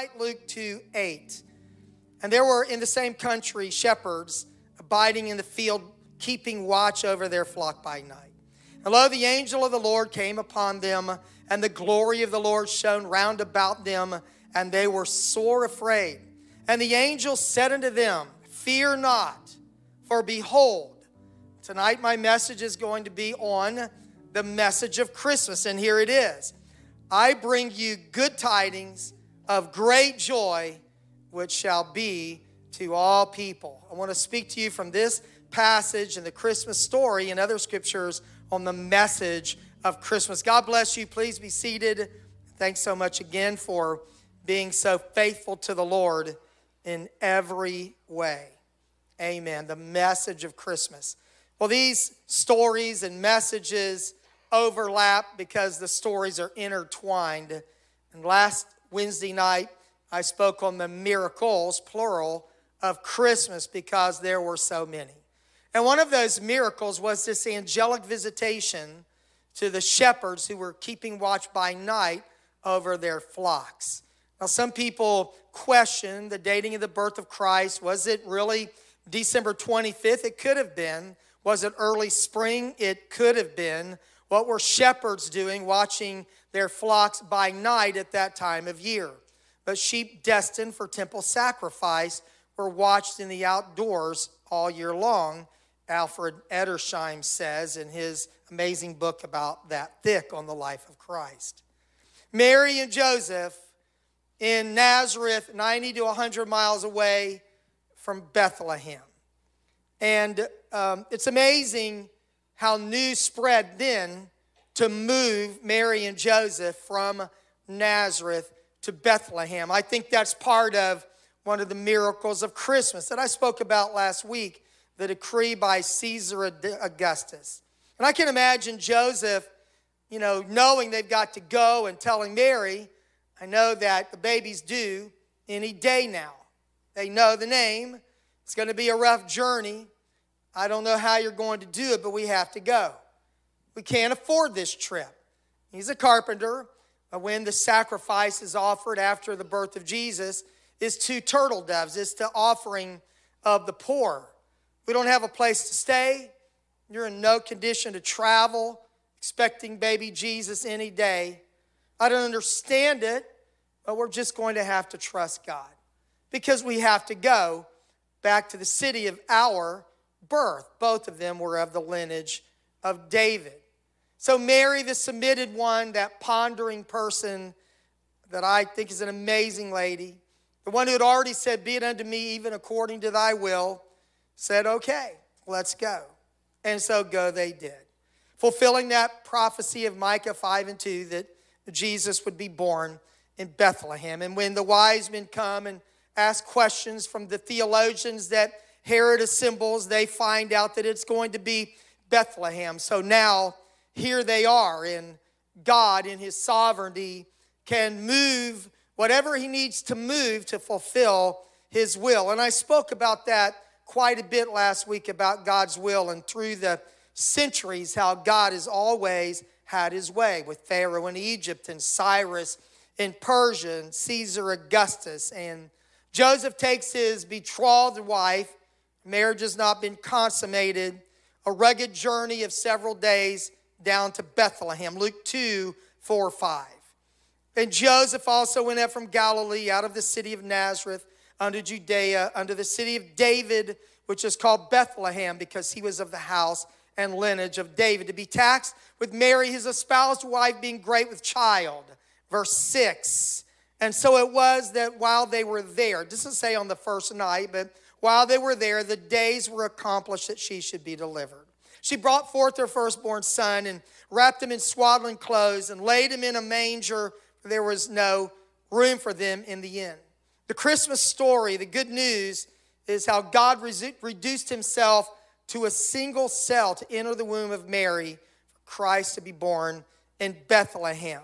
night, Luke 2:8. And there were in the same country shepherds abiding in the field, keeping watch over their flock by night. And lo, the angel of the Lord came upon them, and the glory of the Lord shone round about them, and they were sore afraid. And the angel said unto them, Fear not, for behold, tonight my message is going to be on the message of Christmas, and here it is. I bring you good tidings of great joy, which shall be to all people. I want to speak to you from this passage and the Christmas story and other scriptures on the message of Christmas. God bless you. Please be seated. Thanks so much again for being so faithful to the Lord in every way. Amen. The message of Christmas. Well, these stories and messages overlap because the stories are intertwined. And last Wednesday night, I spoke on the miracles, plural, of Christmas because there were so many. And one of those miracles was this angelic visitation to the shepherds who were keeping watch by night over their flocks. Now, some people question the dating of the birth of Christ. Was it really December 25th? It could have been. Was it early spring? It could have been. What were shepherds doing watching their flocks by night at that time of year? But sheep destined for temple sacrifice were watched in the outdoors all year long, Alfred Edersheim says in his amazing book about that thick on the life of Christ. Mary and Joseph in Nazareth, 90 to 100 miles away from Bethlehem. And it's amazing how news spread then to move Mary and Joseph from Nazareth to Bethlehem. I think that's part of one of the miracles of Christmas that I spoke about last week, the decree by Caesar Augustus. And I can imagine Joseph, knowing they've got to go and telling Mary, I know that the baby's due any day now. They know the name. It's going to be a rough journey. I don't know how you're going to do it, but we have to go. We can't afford this trip. He's a carpenter. When the sacrifice is offered after the birth of Jesus, it's 2 turtle doves. It's the offering of the poor. We don't have a place to stay. You're in no condition to travel, expecting baby Jesus any day. I don't understand it, but we're just going to have to trust God because we have to go back to the city of our birth. Both of them were of the lineage of David. So Mary, the submitted one, that pondering person that I think is an amazing lady, the one who had already said, be it unto me even according to thy will, said, okay, let's go. And so go they did, fulfilling that prophecy of Micah 5:2 that Jesus would be born in Bethlehem. And when the wise men come and ask questions from the theologians that Herod assembles, they find out that it's going to be Bethlehem. So now here they are, and God in his sovereignty can move whatever he needs to move to fulfill his will. And I spoke about that quite a bit last week about God's will and through the centuries how God has always had his way with Pharaoh in Egypt and Cyrus in Persia and Caesar Augustus. And Joseph takes his betrothed wife. Marriage has not been consummated. A rugged journey of several days down to Bethlehem, Luke 2:4-5. And Joseph also went up from Galilee, out of the city of Nazareth, unto Judea, unto the city of David, which is called Bethlehem, because he was of the house and lineage of David, to be taxed with Mary, his espoused wife, being great with child. Verse 6. And so it was that while they were there, it doesn't say on the first night, but while they were there, the days were accomplished that she should be delivered. She brought forth her firstborn son and wrapped him in swaddling clothes and laid him in a manger. There was no room for them in the inn. The Christmas story, the good news, is how God reduced himself to a single cell to enter the womb of Mary for Christ to be born in Bethlehem.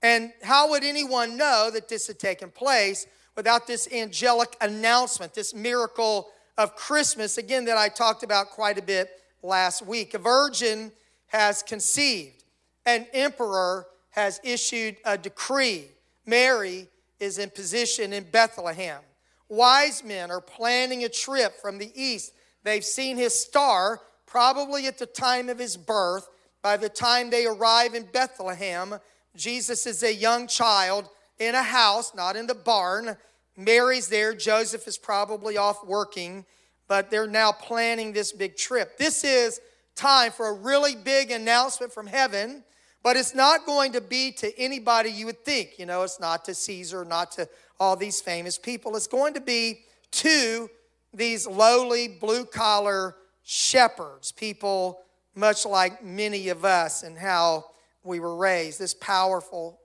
And how would anyone know that this had taken place without this angelic announcement, this miracle of Christmas, again, that I talked about quite a bit last week? A virgin has conceived. An emperor has issued a decree. Mary is in position in Bethlehem. Wise men are planning a trip from the east. They've seen his star, probably at the time of his birth. By the time they arrive in Bethlehem, Jesus is a young child in a house, not in the barn. Mary's there. Joseph is probably off working, but they're now planning this big trip. This is time for a really big announcement from heaven, but it's not going to be to anybody you would think. You know, it's not to Caesar, not to all these famous people. It's going to be to these lowly blue-collar shepherds, people much like many of us and how we were raised. This powerful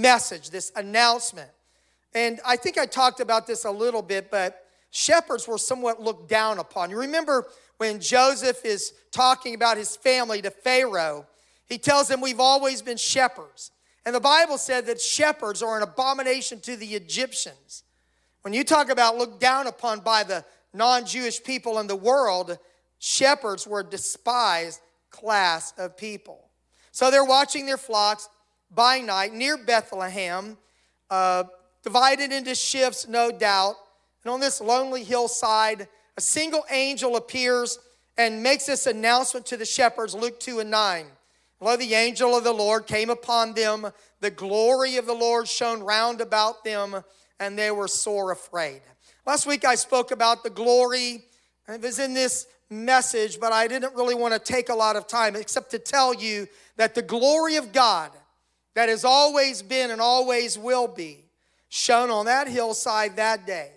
message, this announcement. And I think I talked about this a little bit, but shepherds were somewhat looked down upon. You remember when Joseph is talking about his family to Pharaoh, he tells him, we've always been shepherds. And the Bible said that shepherds are an abomination to the Egyptians. When you talk about looked down upon by the non-Jewish people in the world, shepherds were a despised class of people. So they're watching their flocks by night near Bethlehem, divided into shifts, no doubt. And on this lonely hillside, a single angel appears and makes this announcement to the shepherds, Luke 2:9. Lo, the angel of the Lord came upon them. The glory of the Lord shone round about them, and they were sore afraid. Last week I spoke about the glory. It was in this message, but I didn't really want to take a lot of time except to tell you that the glory of God that has always been and always will be shone on that hillside that day.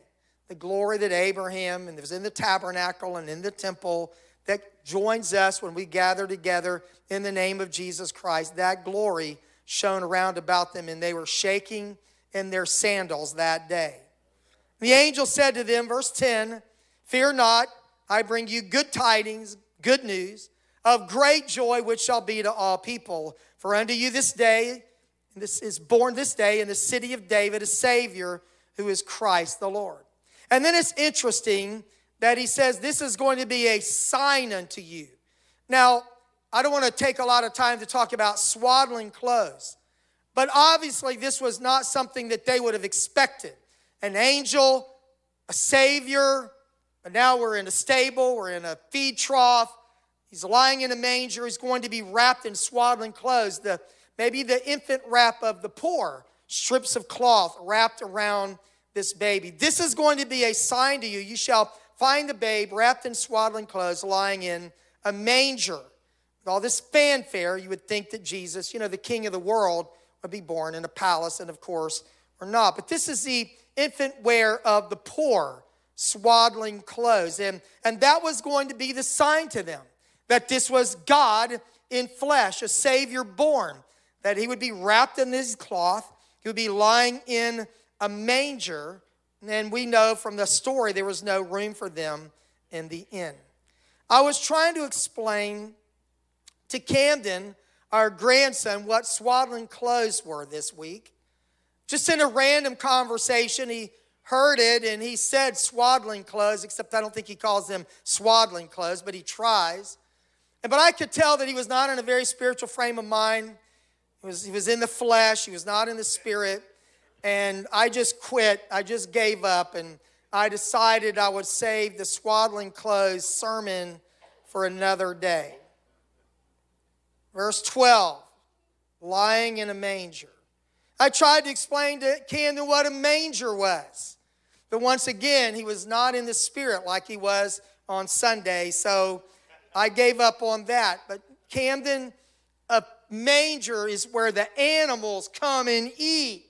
The glory that Abraham, and it was in the tabernacle and in the temple, that joins us when we gather together in the name of Jesus Christ. That glory shone around about them, and they were shaking in their sandals that day. The angel said to them, verse 10, fear not, I bring you good tidings, good news, of great joy which shall be to all people. For unto you this day, and this is born this day in the city of David, a Savior who is Christ the Lord. And then it's interesting that he says, this is going to be a sign unto you. Now, I don't want to take a lot of time to talk about swaddling clothes, but obviously this was not something that they would have expected. An angel, a Savior, but now we're in a stable, we're in a feed trough. He's lying in a manger. He's going to be wrapped in swaddling clothes. Maybe the infant wrap of the poor, strips of cloth wrapped around this baby. This is going to be a sign to you. You shall find the babe wrapped in swaddling clothes, lying in a manger. With all this fanfare, you would think that Jesus, the king of the world, would be born in a palace, and of course, we're not. But this is the infant wear of the poor, swaddling clothes. And that was going to be the sign to them that this was God in flesh, a Savior born, that he would be wrapped in this cloth, he would be lying in a manger, and we know from the story there was no room for them in the inn. I was trying to explain to Camden, our grandson, what swaddling clothes were this week. Just in a random conversation, he heard it and he said swaddling clothes, except I don't think he calls them swaddling clothes, but he tries. But I could tell that he was not in a very spiritual frame of mind. He was in the flesh, he was not in the spirit. And I just quit. I just gave up. And I decided I would save the swaddling clothes sermon for another day. Verse 12, lying in a manger. I tried to explain to Camden what a manger was. But once again, he was not in the spirit like he was on Sunday. So I gave up on that. But Camden, a manger is where the animals come and eat.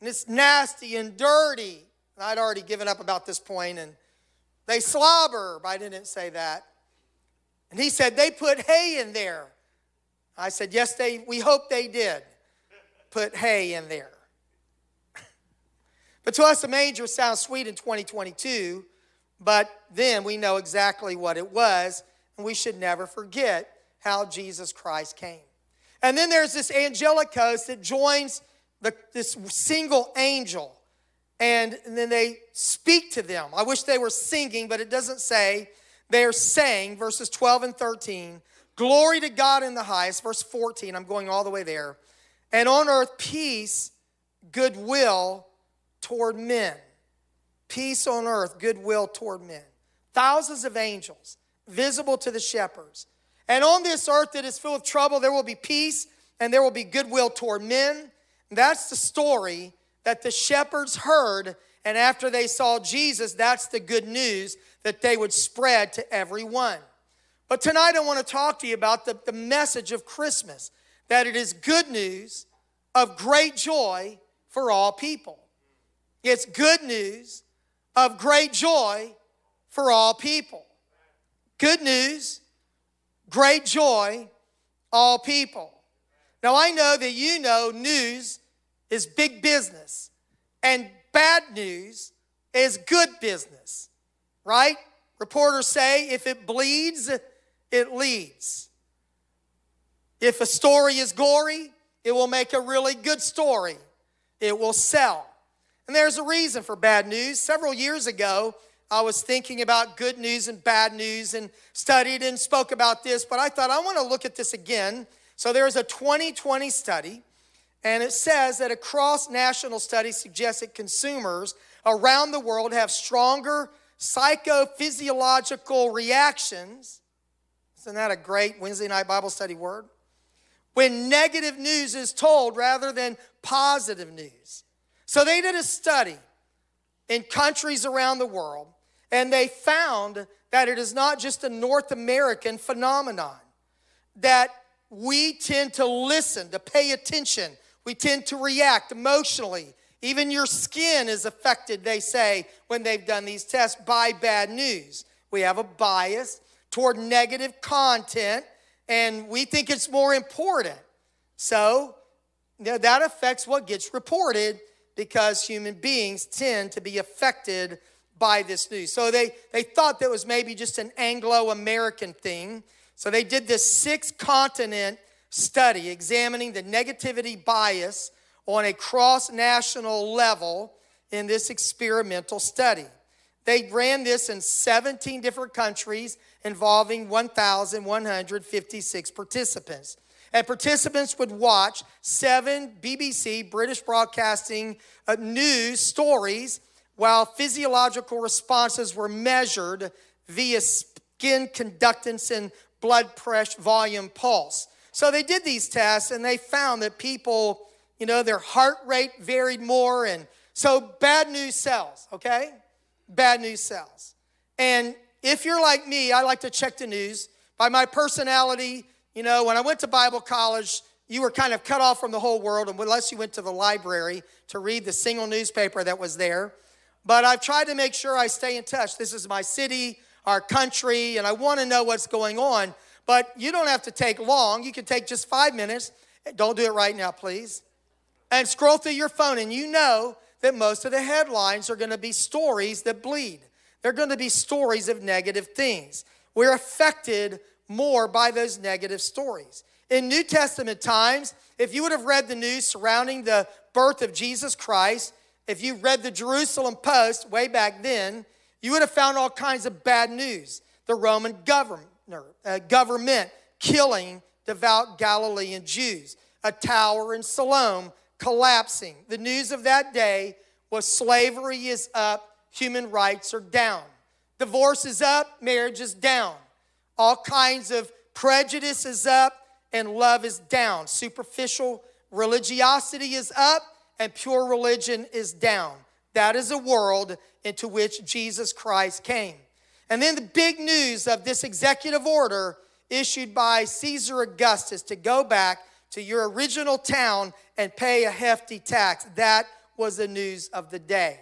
And it's nasty and dirty. And I'd already given up about this point. And they slobber, but I didn't say that. And he said, they put hay in there. I said, yes, we hope they did put hay in there. But to us, a manger sounds sweet in 2022. But then we know exactly what it was. And we should never forget how Jesus Christ came. And then there's this angelic host that joins this single angel, and then they speak to them. I wish they were singing, but it doesn't say. They're saying, verses 12 and 13, glory to God in the highest. Verse 14, I'm going all the way there. and on earth peace, goodwill toward men. Peace on earth, goodwill toward men. Thousands of angels visible to the shepherds. And on this earth that is full of trouble, there will be peace and there will be goodwill toward men. That's the story that the shepherds heard. And after they saw Jesus, that's the good news that they would spread to everyone. But tonight I want to talk to you about the message of Christmas, that it is good news of great joy for all people. It's good news of great joy for all people. Good news, great joy, all people. Now I know that you know news is big business and bad news is good business, right? Reporters say if it bleeds, it leads. If a story is gory, it will make a really good story. It will sell. And there's a reason for bad news. Several years ago, I was thinking about good news and bad news and studied and spoke about this, but I thought I want to look at this again. So there's a 2020 study, and it says that a cross-national study suggests that consumers around the world have stronger psychophysiological reactions. Isn't that a great Wednesday night Bible study word? When negative news is told rather than positive news. So they did a study in countries around the world, and they found that it is not just a North American phenomenon, that we tend to listen, to pay attention. We tend to react emotionally. Even your skin is affected, they say, when they've done these tests, by bad news. We have a bias toward negative content, and we think it's more important. So that affects what gets reported, because human beings tend to be affected by this news. So they thought that was maybe just an Anglo-American thing. So they did this 6-continent study examining the negativity bias on a cross-national level in this experimental study. They ran this in 17 different countries involving 1,156 participants. And participants would watch 7 BBC, British Broadcasting news stories, while physiological responses were measured via skin conductance and blood pressure, volume, pulse. So they did these tests, and they found that people, their heart rate varied more. And so bad news sells, okay? Bad news sells. And if you're like me, I like to check the news. By my personality, when I went to Bible college, you were kind of cut off from the whole world unless you went to the library to read the single newspaper that was there. But I've tried to make sure I stay in touch. This is my city, our country, and I want to know what's going on. But you don't have to take long. You can take just 5 minutes. Don't do it right now, please. And scroll through your phone, and you know that most of the headlines are going to be stories that bleed. They're going to be stories of negative things. We're affected more by those negative stories. In New Testament times, if you would have read the news surrounding the birth of Jesus Christ, if you read the Jerusalem Post way back then, you would have found all kinds of bad news. The Roman government killing devout Galilean Jews. A tower in Siloam collapsing. The news of that day was slavery is up, human rights are down. Divorce is up, marriage is down. All kinds of prejudice is up and love is down. Superficial religiosity is up and pure religion is down. That is a world into which Jesus Christ came. And then the big news of this executive order issued by Caesar Augustus to go back to your original town and pay a hefty tax. That was the news of the day.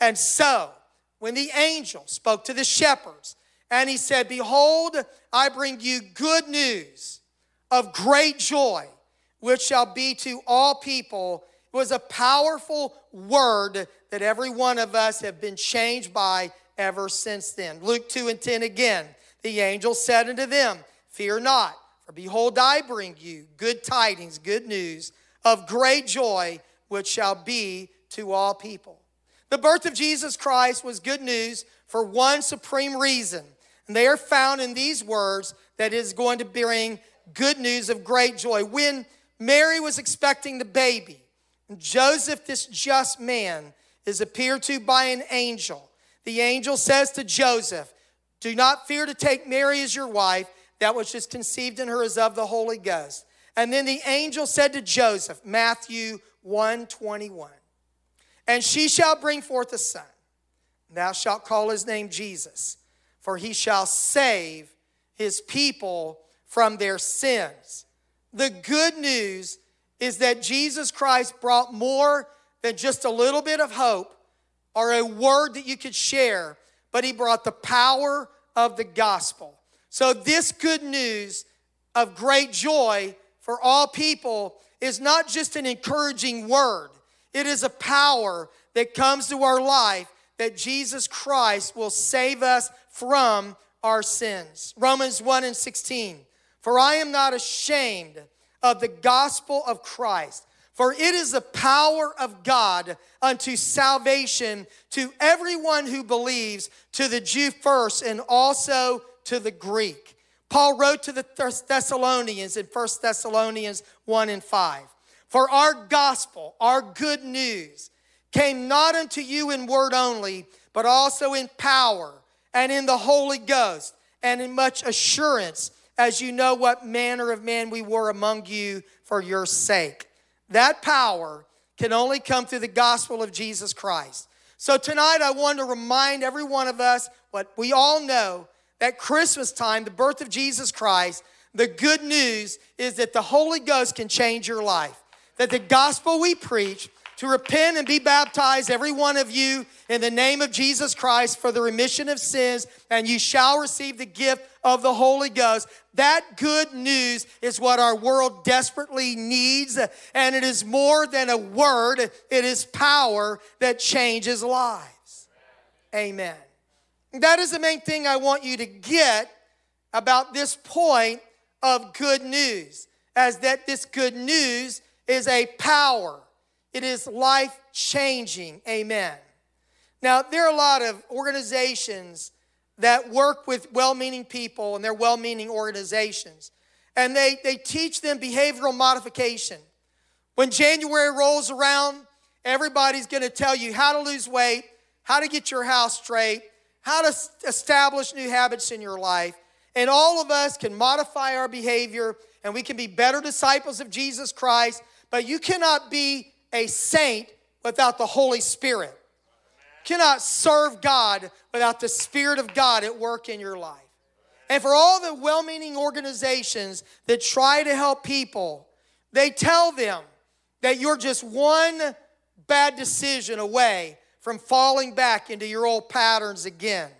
And so, when the angel spoke to the shepherds, and he said, "Behold, I bring you good news of great joy, which shall be to all people." It was a powerful word that every one of us have been changed by ever since then. Luke 2:10 again, the angel said unto them, "Fear not, for behold, I bring you good tidings," good news, "of great joy, which shall be to all people." The birth of Jesus Christ was good news for one supreme reason. And they are found in these words that is going to bring good news of great joy. When Mary was expecting the baby. And Joseph, this just man, is appeared to by an angel. The angel says to Joseph, "Do not fear to take Mary as your wife. That which is conceived in her is of the Holy Ghost." And then the angel said to Joseph, Matthew 1:21, "And she shall bring forth a son. Thou shalt call his name Jesus, for he shall save his people from their sins." The good news is that Jesus Christ brought more than just a little bit of hope or a word that you could share, but he brought the power of the gospel. So this good news of great joy for all people is not just an encouraging word. It is a power that comes to our life that Jesus Christ will save us from our sins. Romans 1:16, "For I am not ashamed of the gospel of Christ, for it is the power of God unto salvation to everyone who believes, to the Jew first and also to the Greek." Paul wrote to the Thessalonians in 1 Thessalonians 1:5, "For our gospel, our good news, came not unto you in word only, but also in power and in the Holy Ghost and in much assurance, as you know what manner of man we were among you for your sake." That power can only come through the gospel of Jesus Christ. So tonight I want to remind every one of us what we all know, that Christmas time, the birth of Jesus Christ, the good news is that the Holy Ghost can change your life. That the gospel we preach, to repent and be baptized, every one of you, in the name of Jesus Christ for the remission of sins, and you shall receive the gift of the Holy Ghost. That good news is what our world desperately needs, and it is more than a word. It is power that changes lives. Amen. That is the main thing I want you to get about this point of good news, as that this good news is a power. It is life-changing. Amen. Now, there are a lot of organizations that work with well-meaning people, and they're well-meaning organizations. And they teach them behavioral modification. When January rolls around, everybody's going to tell you how to lose weight, how to get your house straight, how to establish new habits in your life. And all of us can modify our behavior, and we can be better disciples of Jesus Christ. But you cannot be a saint without the Holy Spirit. Cannot serve God without the Spirit of God at work in your life. And for all the well-meaning organizations that try to help people, they tell them that you're just one bad decision away from falling back into your old patterns again.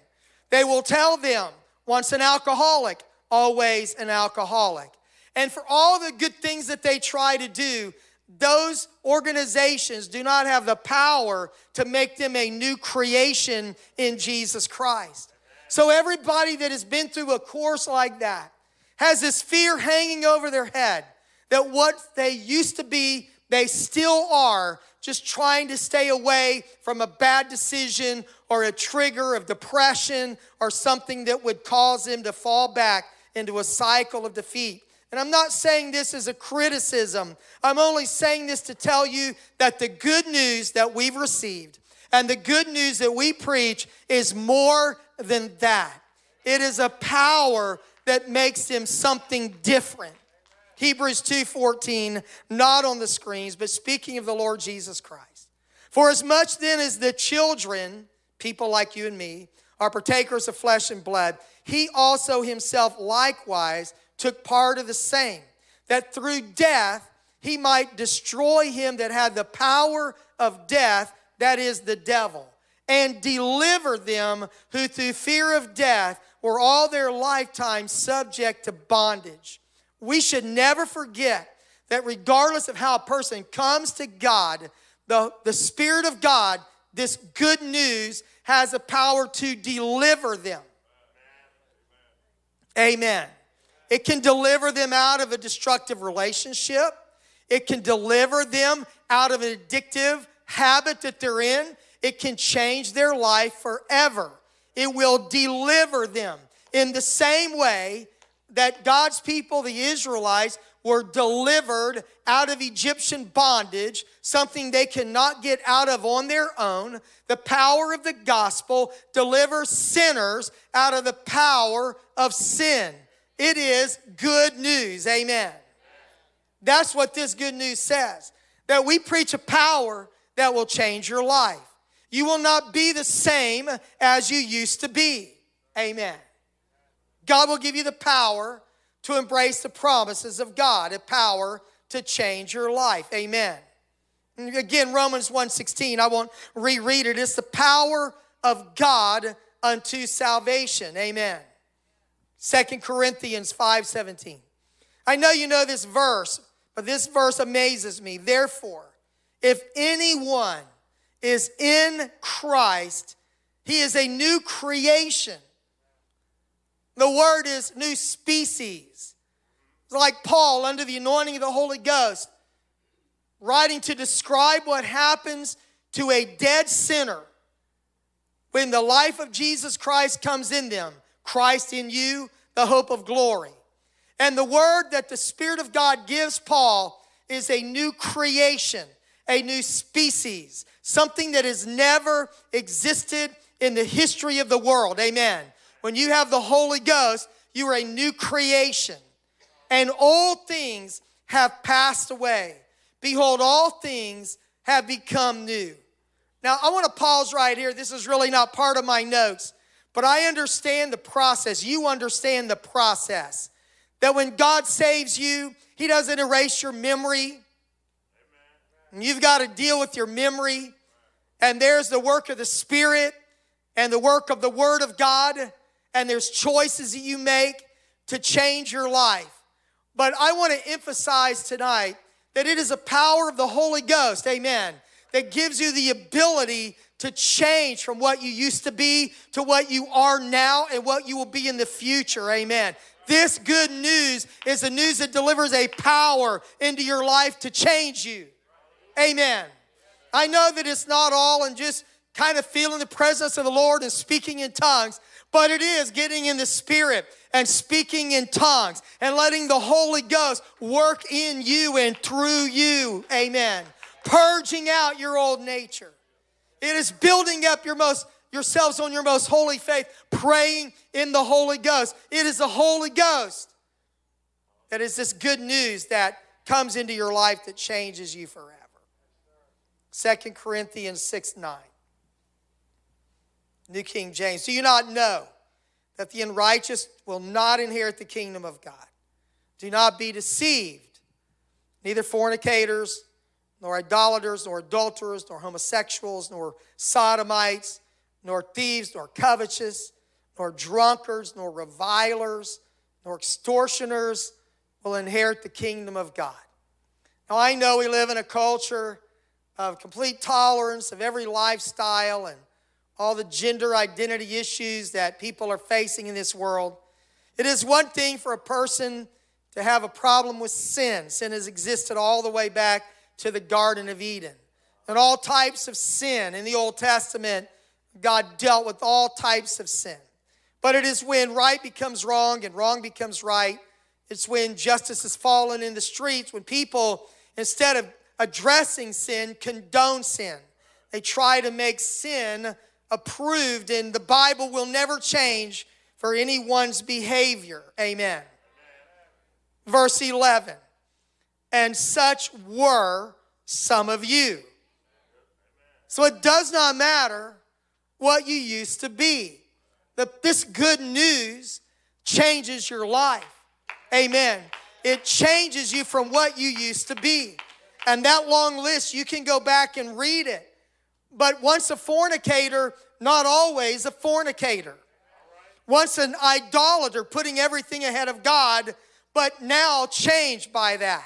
They will tell them, once an alcoholic, always an alcoholic. And for all the good things that they try to do, those organizations do not have the power to make them a new creation in Jesus Christ. So everybody that has been through a course like that has this fear hanging over their head that what they used to be, they still are, just trying to stay away from a bad decision or a trigger of depression or something that would cause them to fall back into a cycle of defeat. And I'm not saying this as a criticism. I'm only saying this to tell you that the good news that we've received and the good news that we preach is more than that. It is a power that makes them something different. Hebrews 2:14, not on the screens, but speaking of the Lord Jesus Christ. "For as much then as the children," people like you and me, "are partakers of flesh and blood, he also himself likewise took part of the same, that through death he might destroy him that had the power of death, that is the devil, and deliver them who through fear of death were all their lifetime subject to bondage." We should never forget that regardless of how a person comes to God, the Spirit of God, this good news, has the power to deliver them. Amen. It can deliver them out of a destructive relationship. It can deliver them out of an addictive habit that they're in. It can change their life forever. It will deliver them in the same way that God's people, the Israelites, were delivered out of Egyptian bondage, something they cannot get out of on their own. The power of the gospel delivers sinners out of the power of sin. It is good news, amen. That's what this good news says, that we preach a power that will change your life. You will not be the same as you used to be, amen. God will give you the power to embrace the promises of God, a power to change your life, amen. And again, Romans 1:16, I won't reread it. It's the power of God unto salvation, amen. 2 Corinthians 5:17. I know you know this verse, but this verse amazes me. Therefore, if anyone is in Christ, he is a new creation. The word is new species. It's like Paul, under the anointing of the Holy Ghost, writing to describe what happens to a dead sinner when the life of Jesus Christ comes in them. Christ in you, the hope of glory. And the word that the Spirit of God gives Paul is a new creation, a new species, something that has never existed in the history of the world. Amen. When you have the Holy Ghost, you are a new creation. And all things have passed away. Behold, all things have become new. Now, I want to pause right here. This is really not part of my notes, but I understand the process. You understand the process. That when God saves you, He doesn't erase your memory. And you've got to deal with your memory. And there's the work of the Spirit and the work of the Word of God. And there's choices that you make to change your life. But I want to emphasize tonight that it is the power of the Holy Ghost, amen, that gives you the ability to change from what you used to be to what you are now and what you will be in the future, amen. This good news is the news that delivers a power into your life to change you, amen. I know that it's not all in just kind of feeling the presence of the Lord and speaking in tongues, but it is getting in the Spirit and speaking in tongues and letting the Holy Ghost work in you and through you. Amen. Purging out your old nature. It is building up yourselves on your most holy faith, praying in the Holy Ghost. It is the Holy Ghost that is this good news that comes into your life that changes you forever. 2 Corinthians 6:9. New King James. Do you not know that the unrighteous will not inherit the kingdom of God? Do not be deceived. Neither fornicators, nor idolaters, nor adulterers, nor homosexuals, nor sodomites, nor thieves, nor covetous, nor drunkards, nor revilers, nor extortioners will inherit the kingdom of God. Now I know we live in a culture of complete tolerance of every lifestyle and all the gender identity issues that people are facing in this world. It is one thing for a person to have a problem with sin. Sin has existed all the way back to the Garden of Eden. And all types of sin in the Old Testament, God dealt with all types of sin. But it is when right becomes wrong and wrong becomes right. It's when justice is fallen in the streets, when people, instead of addressing sin, condone sin. They try to make sin approved, and the Bible will never change for anyone's behavior. Amen. Verse 11, and such were some of you. So it does not matter what you used to be. This good news changes your life. Amen. It changes you from what you used to be. And that long list, you can go back and read it. But once a fornicator, not always a fornicator. Once an idolater, putting everything ahead of God, but now changed by that.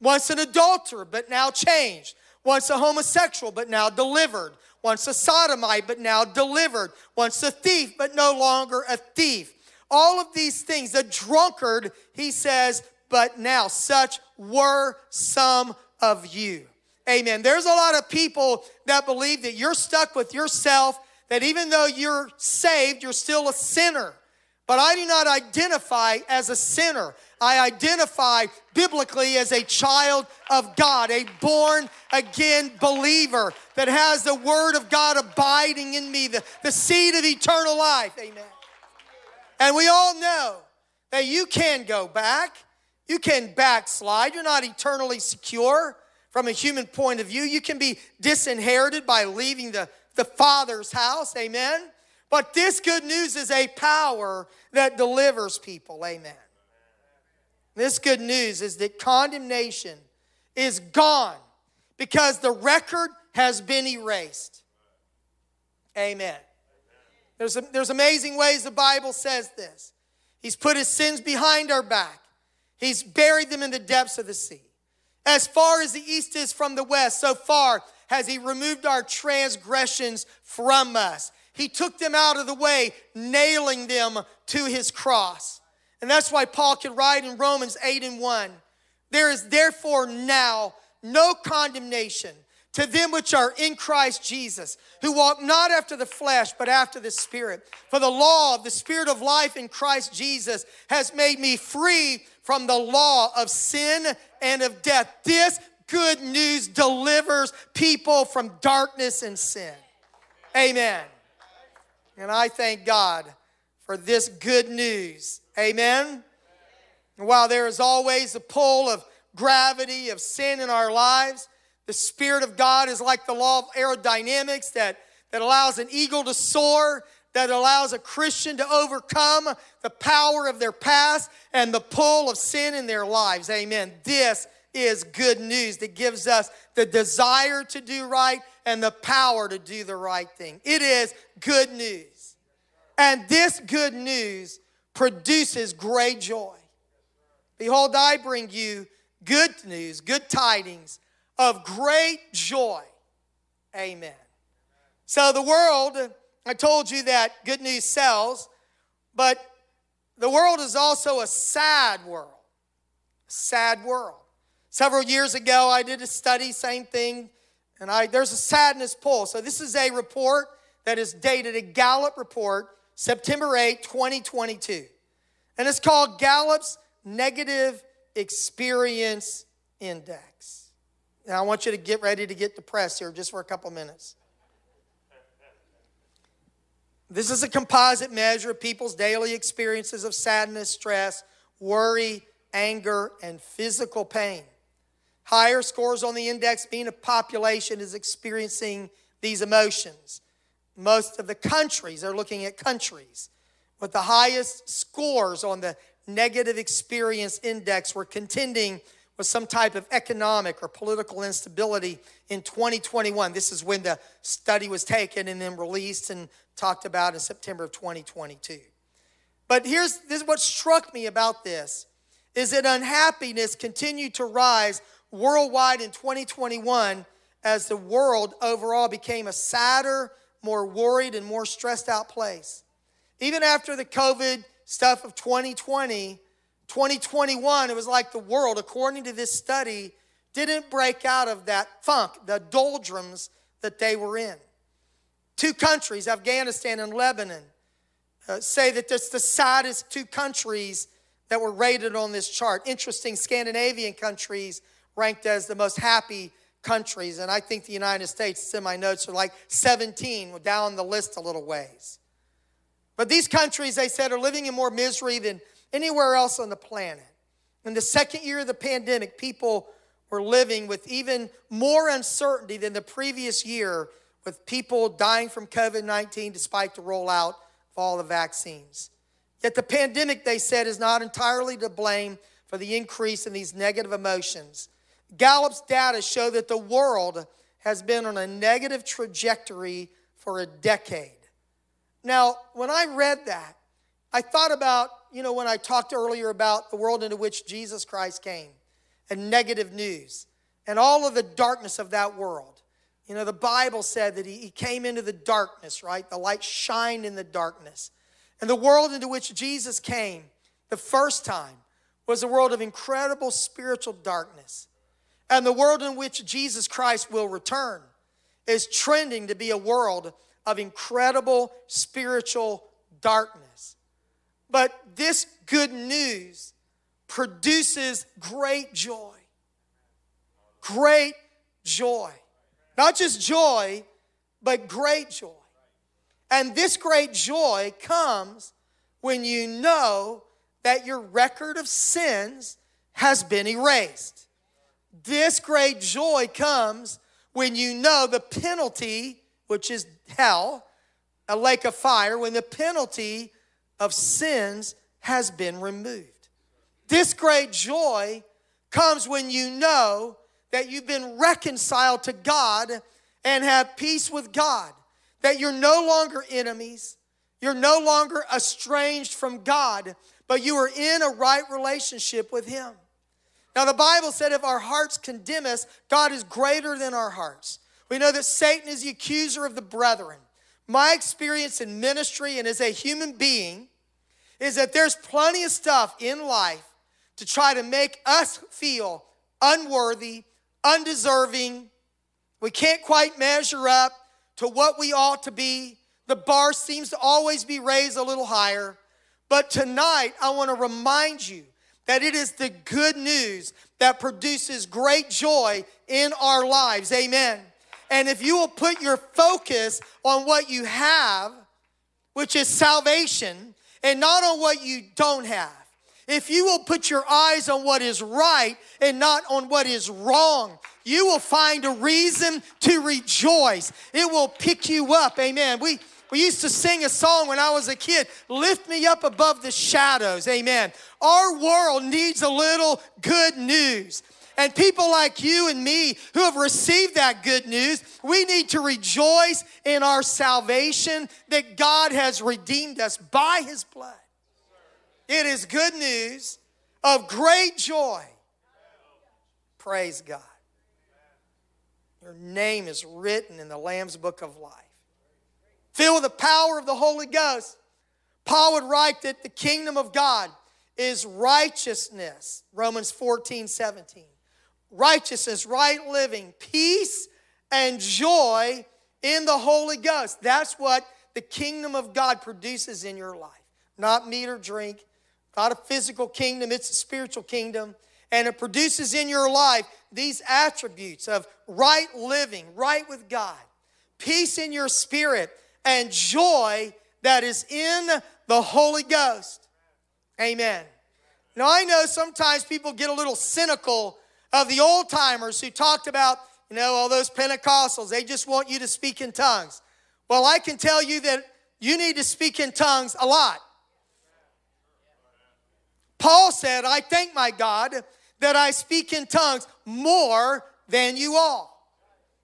Once an adulterer, but now changed. Once a homosexual, but now delivered. Once a sodomite, but now delivered. Once a thief, but no longer a thief. All of these things, a drunkard, he says, but now such were some of you. Amen. There's a lot of people that believe that you're stuck with yourself, that even though you're saved, you're still a sinner. But I do not identify as a sinner. I identify biblically as a child of God, a born-again believer that has the Word of God abiding in me, the seed of eternal life. Amen. And we all know that you can go back. You can backslide. You're not eternally secure from a human point of view. You can be disinherited by leaving the Father's house. Amen. But this good news is a power that delivers people. Amen. This good news is that condemnation is gone because the record has been erased. Amen. There's amazing ways the Bible says this. He's put his sins behind our back. He's buried them in the depths of the sea. As far as the east is from the west, so far has he removed our transgressions from us. He took them out of the way, nailing them to his cross. And that's why Paul could write in Romans 8:1, there is therefore now no condemnation to them which are in Christ Jesus, who walk not after the flesh, but after the Spirit. For the law of the Spirit of life in Christ Jesus has made me free from the law of sin and of death. This good news delivers people from darkness and sin. Amen. And I thank God for this good news. Amen. And while there is always the pull of gravity, of sin in our lives, the Spirit of God is like the law of aerodynamics that allows an eagle to soar, that allows a Christian to overcome the power of their past and the pull of sin in their lives. Amen. This is good news that gives us the desire to do right and the power to do the right thing. It is good news. And this good news produces great joy. Behold, I bring you good news, good tidings of great joy. Amen. So the world, I told you that good news sells, but the world is also a sad world. Sad world. Several years ago, I did a study, same thing, and there's a sadness poll. So this is a report that is dated, a Gallup report, September 8, 2022. And it's called Gallup's Negative Experience Index. Now, I want you to get ready to get depressed here just for a couple minutes. This is a composite measure of people's daily experiences of sadness, stress, worry, anger, and physical pain. Higher scores on the index mean a population is experiencing these emotions. Most of the countries, they're looking at countries, with the highest scores on the negative experience index were contending with some type of economic or political instability in 2021. This is when the study was taken and then released and talked about in September of 2022. But this is what struck me about this, is that unhappiness continued to rise worldwide in 2021 as the world overall became a sadder, more worried, and more stressed out place. Even after the COVID stuff of 2021, it was like the world, according to this study, didn't break out of that funk, the doldrums that they were in. Two countries, Afghanistan and Lebanon, say that it's the saddest two countries that were rated on this chart. Interesting, Scandinavian countries ranked as the most happy countries. And I think the United States, it's in my notes, are like 17 down the list a little ways. But these countries, they said, are living in more misery than anywhere else on the planet. In the second year of the pandemic, people were living with even more uncertainty than the previous year, with people dying from COVID-19 despite the rollout of all the vaccines. Yet the pandemic, they said, is not entirely to blame for the increase in these negative emotions. Gallup's data show that the world has been on a negative trajectory for a decade. Now, when I read that, I thought about, when I talked earlier about the world into which Jesus Christ came and negative news and all of the darkness of that world. The Bible said that he came into the darkness, right? The light shined in the darkness. And the world into which Jesus came the first time was a world of incredible spiritual darkness. And the world in which Jesus Christ will return is trending to be a world of incredible spiritual darkness. But this good news produces great joy. Great joy. Not just joy, but great joy. And this great joy comes when you know that your record of sins has been erased. This great joy comes when you know the penalty, which is hell, a lake of fire, when the penalty of sins has been removed. This great joy comes when you know that you've been reconciled to God and have peace with God, that you're no longer enemies, you're no longer estranged from God, but you are in a right relationship with Him. Now, the Bible said if our hearts condemn us, God is greater than our hearts. We know that Satan is the accuser of the brethren. My experience in ministry and as a human being is that there's plenty of stuff in life to try to make us feel unworthy, undeserving. We can't quite measure up to what we ought to be. The bar seems to always be raised a little higher. But tonight, I want to remind you that it is the good news that produces great joy in our lives. Amen. And if you will put your focus on what you have, which is salvation, and not on what you don't have. If you will put your eyes on what is right and not on what is wrong, you will find a reason to rejoice. It will pick you up. Amen. We used to sing a song when I was a kid, "Lift Me Up Above the Shadows." Amen. Our world needs a little good news. And people like you and me who have received that good news, we need to rejoice in our salvation that God has redeemed us by His blood. It is good news of great joy. Praise God. Your name is written in the Lamb's Book of Life. Filled with the power of the Holy Ghost, Paul would write that the kingdom of God is righteousness. Romans 14:17. Righteousness, right living, peace, and joy in the Holy Ghost. That's what the kingdom of God produces in your life. Not meat or drink, not a physical kingdom, it's a spiritual kingdom. And it produces in your life these attributes of right living, right with God, peace in your spirit, and joy that is in the Holy Ghost. Amen. Now, I know sometimes people get a little cynical of the old-timers who talked about, all those Pentecostals, they just want you to speak in tongues. Well, I can tell you that you need to speak in tongues a lot. Paul said, "I thank my God that I speak in tongues more than you all."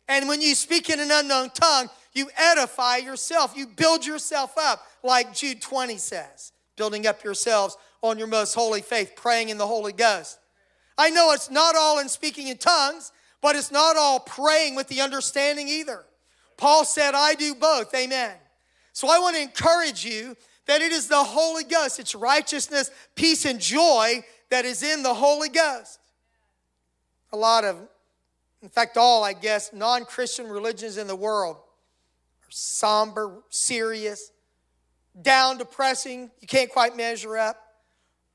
And when you speak in an unknown tongue, you edify yourself. You build yourself up, like Jude 20 says, building up yourselves on your most holy faith, praying in the Holy Ghost. I know it's not all in speaking in tongues, but it's not all praying with the understanding either. Paul said, "I do both." Amen. So I want to encourage you that it is the Holy Ghost. It's righteousness, peace, and joy that is in the Holy Ghost. A lot of, in fact, all, I guess, non-Christian religions in the world are somber, serious, down, depressing. You can't quite measure up.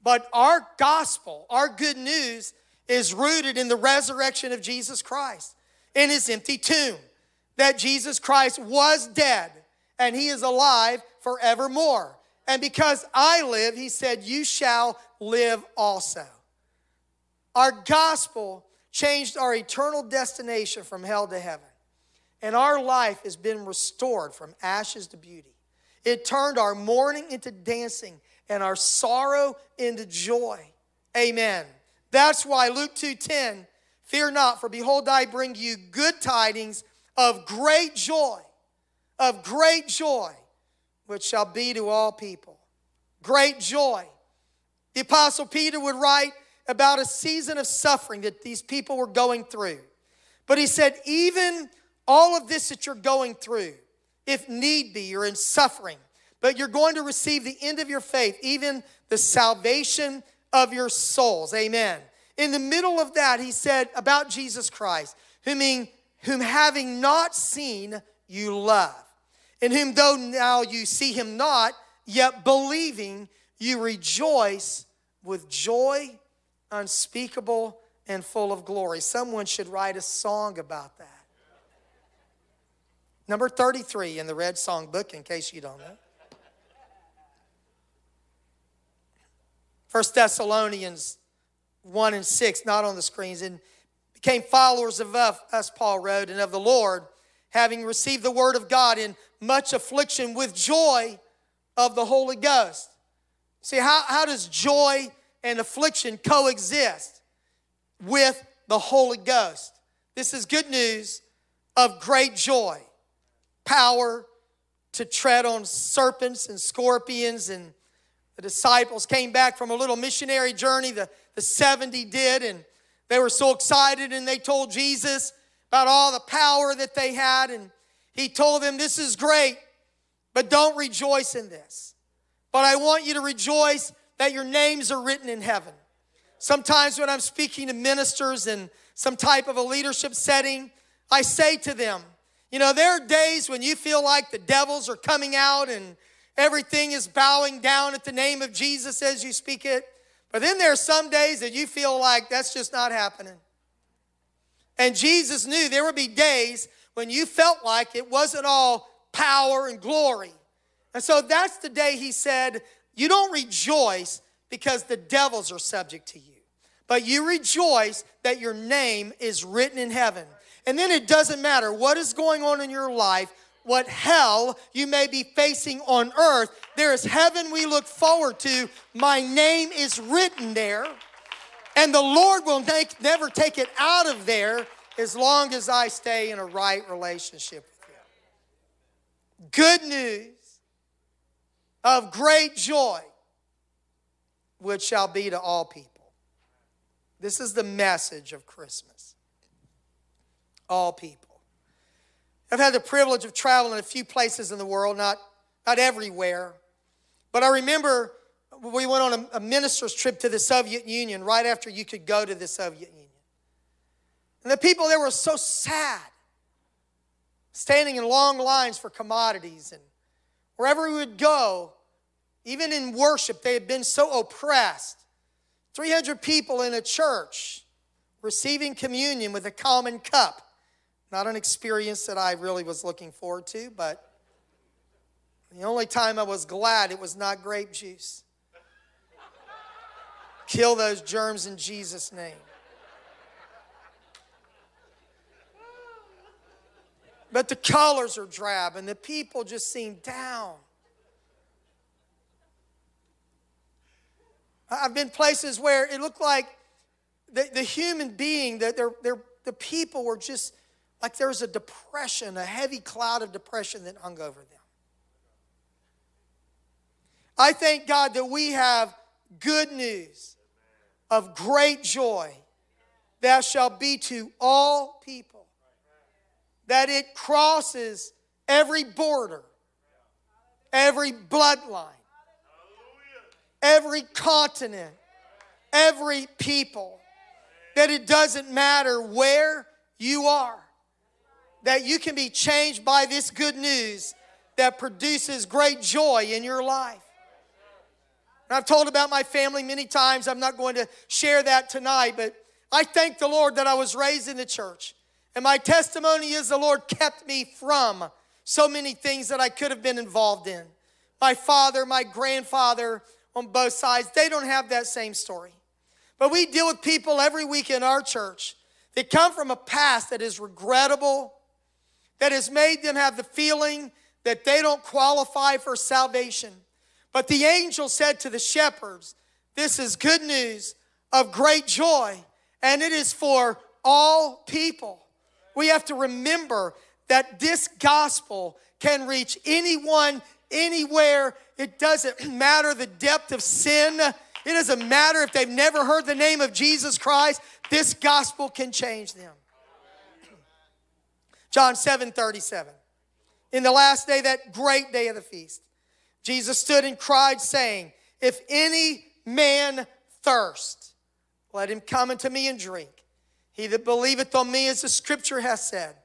But our gospel, our good news, is rooted in the resurrection of Jesus Christ, in His empty tomb, that Jesus Christ was dead and He is alive forevermore. And because I live, He said, you shall live also. Our gospel changed our eternal destination from hell to heaven. And our life has been restored from ashes to beauty. It turned our mourning into dancing and our sorrow into joy. Amen. That's why Luke 2:10, "Fear not, for behold, I bring you good tidings of great joy, which shall be to all people." Great joy. The Apostle Peter would write about a season of suffering that these people were going through. But he said, even all of this that you're going through, if need be, you're in suffering, but you're going to receive the end of your faith, even the salvation of your souls. Amen. In the middle of that, he said about Jesus Christ, whom having not seen, you love. In whom though now you see Him not, yet believing, you rejoice with joy unspeakable, and full of glory. Someone should write a song about that. Number 33 in the Red Songbook, in case you don't know. 1 Thessalonians 1:6, not on the screens. And became followers of us, Paul wrote, and of the Lord, having received the word of God in much affliction with joy of the Holy Ghost. See, how does joy and affliction coexist? With the Holy Ghost. This is good news of great joy. Power to tread on serpents and scorpions. And the disciples came back from a little missionary journey. The 70 did. And they were so excited. And they told Jesus about all the power that they had. And he told them, this is great. But don't rejoice in this. But I want you to rejoice that your names are written in heaven. Sometimes when I'm speaking to ministers in some type of a leadership setting, I say to them, you know, there are days when you feel like the devils are coming out and everything is bowing down at the name of Jesus as you speak it. But then there are some days that you feel like that's just not happening. And Jesus knew there would be days when you felt like it wasn't all power and glory. And so that's the day he said, you don't rejoice because the devils are subject to you, but you rejoice that your name is written in heaven. And then it doesn't matter what is going on in your life, what hell you may be facing on earth, there is heaven we look forward to. My name is written there, and the Lord will never take it out of there as long as I stay in a right relationship with Him. Good news of great joy, which shall be to all people. This is the message of Christmas. All people. I've had the privilege of traveling a few places in the world, not everywhere. But I remember we went on a minister's trip to the Soviet Union right after you could go to the Soviet Union. And the people there were so sad, standing in long lines for commodities. And wherever we would go, even in worship, they had been so oppressed. 300 people in a church receiving communion with a common cup. Not an experience that I really was looking forward to, but the only time I was glad it was not grape juice. Kill those germs in Jesus' name. But the colors are drab and the people just seem down. I've been places where it looked like the human being, the people were just like there was a depression, a heavy cloud of depression that hung over them. I thank God that we have good news of great joy that shall be to all people. That it crosses every border, every bloodline, every continent, every people, that it doesn't matter where you are, that you can be changed by this good news that produces great joy in your life. And I've told about my family many times. I'm not going to share that tonight, but I thank the Lord that I was raised in the church. And my testimony is the Lord kept me from so many things that I could have been involved in. My father, my grandfather, on both sides, they don't have that same story. But we deal with people every week in our church that come from a past that is regrettable, that has made them have the feeling that they don't qualify for salvation. But the angel said to the shepherds, this is good news of great joy, and it is for all people. We have to remember that this gospel can reach anyone, anywhere. It doesn't matter the depth of sin. It doesn't matter if they've never heard the name of Jesus Christ. This gospel can change them. John 7:37. In the last day, that great day of the feast, Jesus stood and cried, saying, if any man thirst, let him come unto me and drink. He that believeth on me, as the scripture hath said,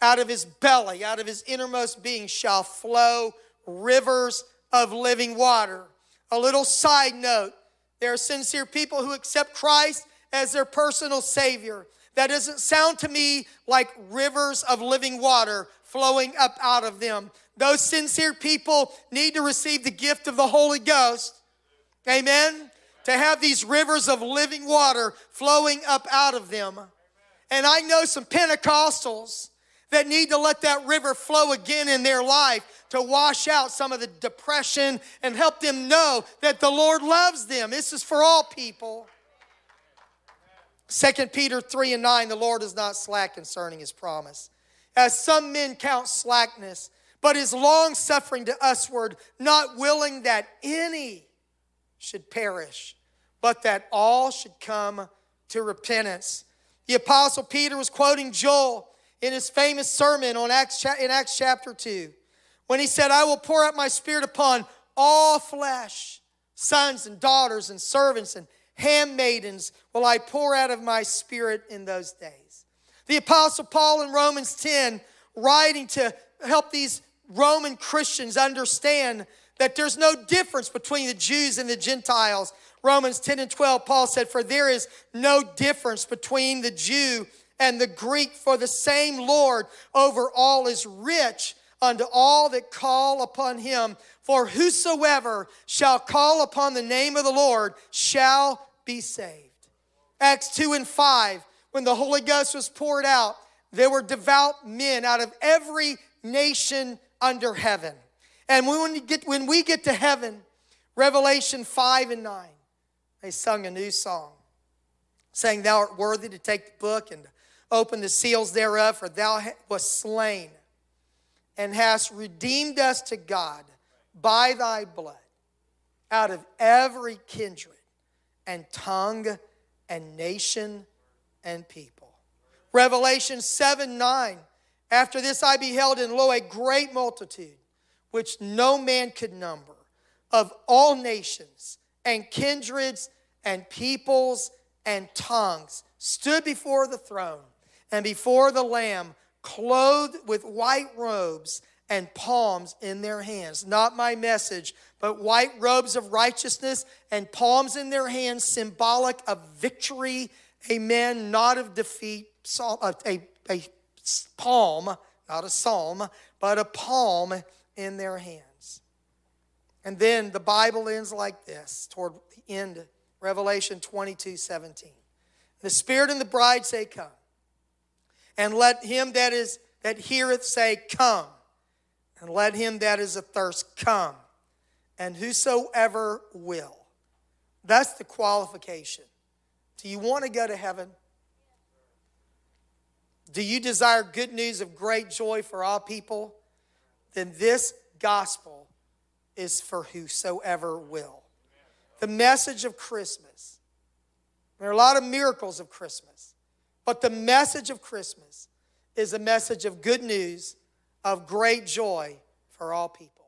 out of his belly, out of his innermost being shall flow rivers of living water. A little side note, there are sincere people who accept Christ as their personal Savior. That doesn't sound to me like rivers of living water flowing up out of them. Those sincere people need to receive the gift of the Holy Ghost. Amen? To have these rivers of living water flowing up out of them. And I know some Pentecostals that need to let that river flow again in their life to wash out some of the depression and help them know that the Lord loves them. This is for all people. 2 Peter 3:9, the Lord is not slack concerning his promise, as some men count slackness, but is long-suffering to usward, not willing that any should perish, but that all should come to repentance. The Apostle Peter was quoting Joel in his famous sermon on Acts chapter 2, when he said, I will pour out my spirit upon all flesh, sons and daughters and servants and handmaidens will I pour out of my spirit in those days. The Apostle Paul in Romans 10, writing to help these Roman Christians understand that there's no difference between the Jews and the Gentiles. Romans 10:12, Paul said, for there is no difference between the Jew and the Greek, for the same Lord over all is rich unto all that call upon him. For whosoever shall call upon the name of the Lord shall be saved. Acts 2:5, when the Holy Ghost was poured out, there were devout men out of every nation under heaven. And when we get to heaven, Revelation 5:9, they sung a new song, saying, Thou art worthy to take the book and to open the seals thereof, for thou wast slain and hast redeemed us to God by thy blood out of every kindred and tongue and nation and people. Revelation 7:9, after this I beheld, and lo, a great multitude, which no man could number, of all nations and kindreds and peoples and tongues, stood before the throne and before the Lamb, clothed with white robes and palms in their hands. Not my message, but white robes of righteousness and palms in their hands, symbolic of victory, amen, not of defeat. A palm, not a psalm, but a palm in their hands. And then the Bible ends like this, toward the end, Revelation 22:17. The Spirit and the bride say, come. And let him that heareth say, come. And let him that is athirst come. And whosoever will. That's the qualification. Do you want to go to heaven? Do you desire good news of great joy for all people? Then this gospel is for whosoever will. The message of Christmas. There are a lot of miracles of Christmas. But the message of Christmas is a message of good news, of great joy for all people.